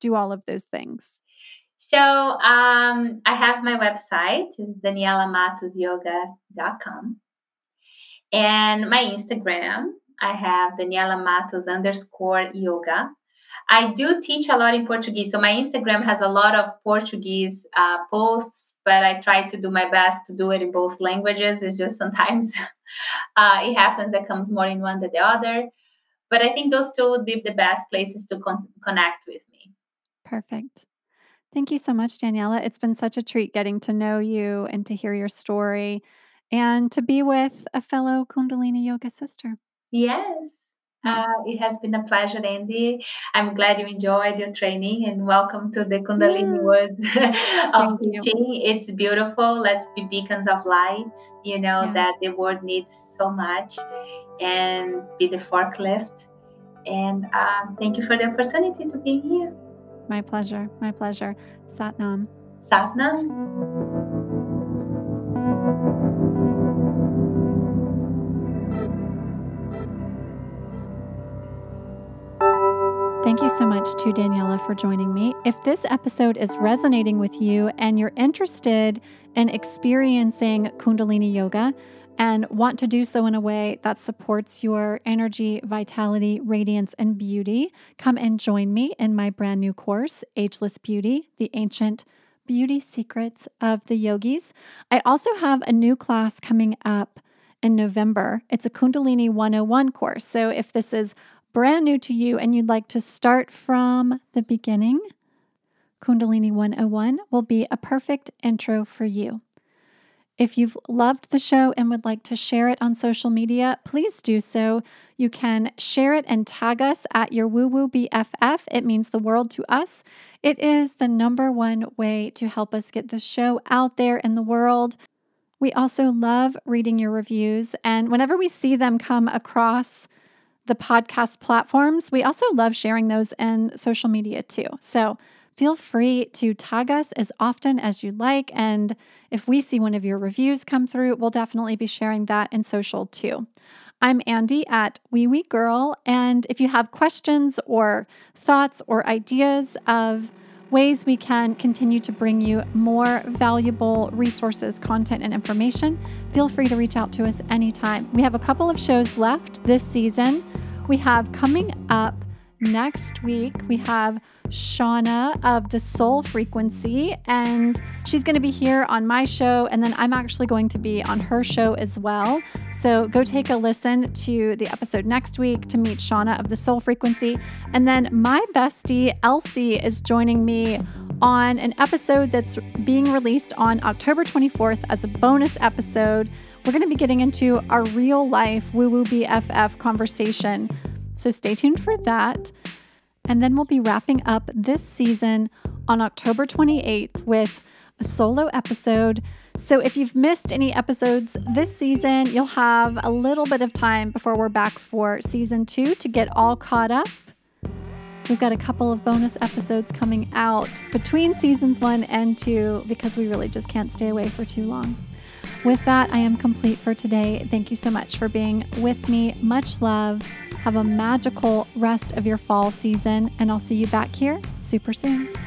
do all of those things. So I have my website, danielamatosyoga.com. And my Instagram, I have danielamatos_yoga. I do teach a lot in Portuguese. So my Instagram has a lot of Portuguese posts, but I try to do my best to do it in both languages. It's just sometimes it happens that comes more in one than the other. But I think those two would be the best places to connect with me. Perfect. Thank you so much, Daniela. It's been such a treat getting to know you and to hear your story and to be with a fellow Kundalini Yoga sister. Yes. It has been a pleasure, Andy. I'm glad you enjoyed your training, and welcome to the Kundalini world of teaching. It's beautiful. Let's be beacons of light, that the world needs so much, and be the forklift. And thank you for the opportunity to be here. My pleasure. My pleasure. Sat Nam. Sat Nam. Thank you so much to Daniela for joining me. If this episode is resonating with you and you're interested in experiencing Kundalini Yoga and want to do so in a way that supports your energy, vitality, radiance, and beauty, come and join me in my brand new course, Ageless Beauty, The Ancient Beauty Secrets of the Yogis. I also have a new class coming up in November. It's a Kundalini 101 course. So if this is brand new to you and you'd like to start from the beginning, Kundalini 101 will be a perfect intro for you. If you've loved the show and would like to share it on social media, please do so. You can share it and tag us at your WooWooBFF. It means the world to us. It is the #1 way to help us get the show out there in the world. We also love reading your reviews, and whenever we see them come across the podcast platforms, we also love sharing those in social media too. So feel free to tag us as often as you like. And if we see one of your reviews come through, we'll definitely be sharing that in social too. I'm Andy at WeeWeeGirl. And if you have questions or thoughts or ideas of ways we can continue to bring you more valuable resources, content, and information, feel free to reach out to us anytime. We have a couple of shows left this season. We have coming up next week, we have Shauna of the Soul Frequency, and she's going to be here on my show, and then I'm actually going to be on her show as well. So go take a listen to the episode next week to meet Shauna of the Soul Frequency. And then my bestie, Elsie, is joining me on an episode that's being released on October 24th as a bonus episode. We're going to be getting into our real life woo-woo BFF conversation. So stay tuned for that. And then we'll be wrapping up this season on October 28th with a solo episode. So if you've missed any episodes this season, you'll have a little bit of time before we're back for season 2 to get all caught up. We've got a couple of bonus episodes coming out between seasons 1 and 2 because we really just can't stay away for too long. With that, I am complete for today. Thank you so much for being with me. Much love. Have a magical rest of your fall season, and I'll see you back here super soon.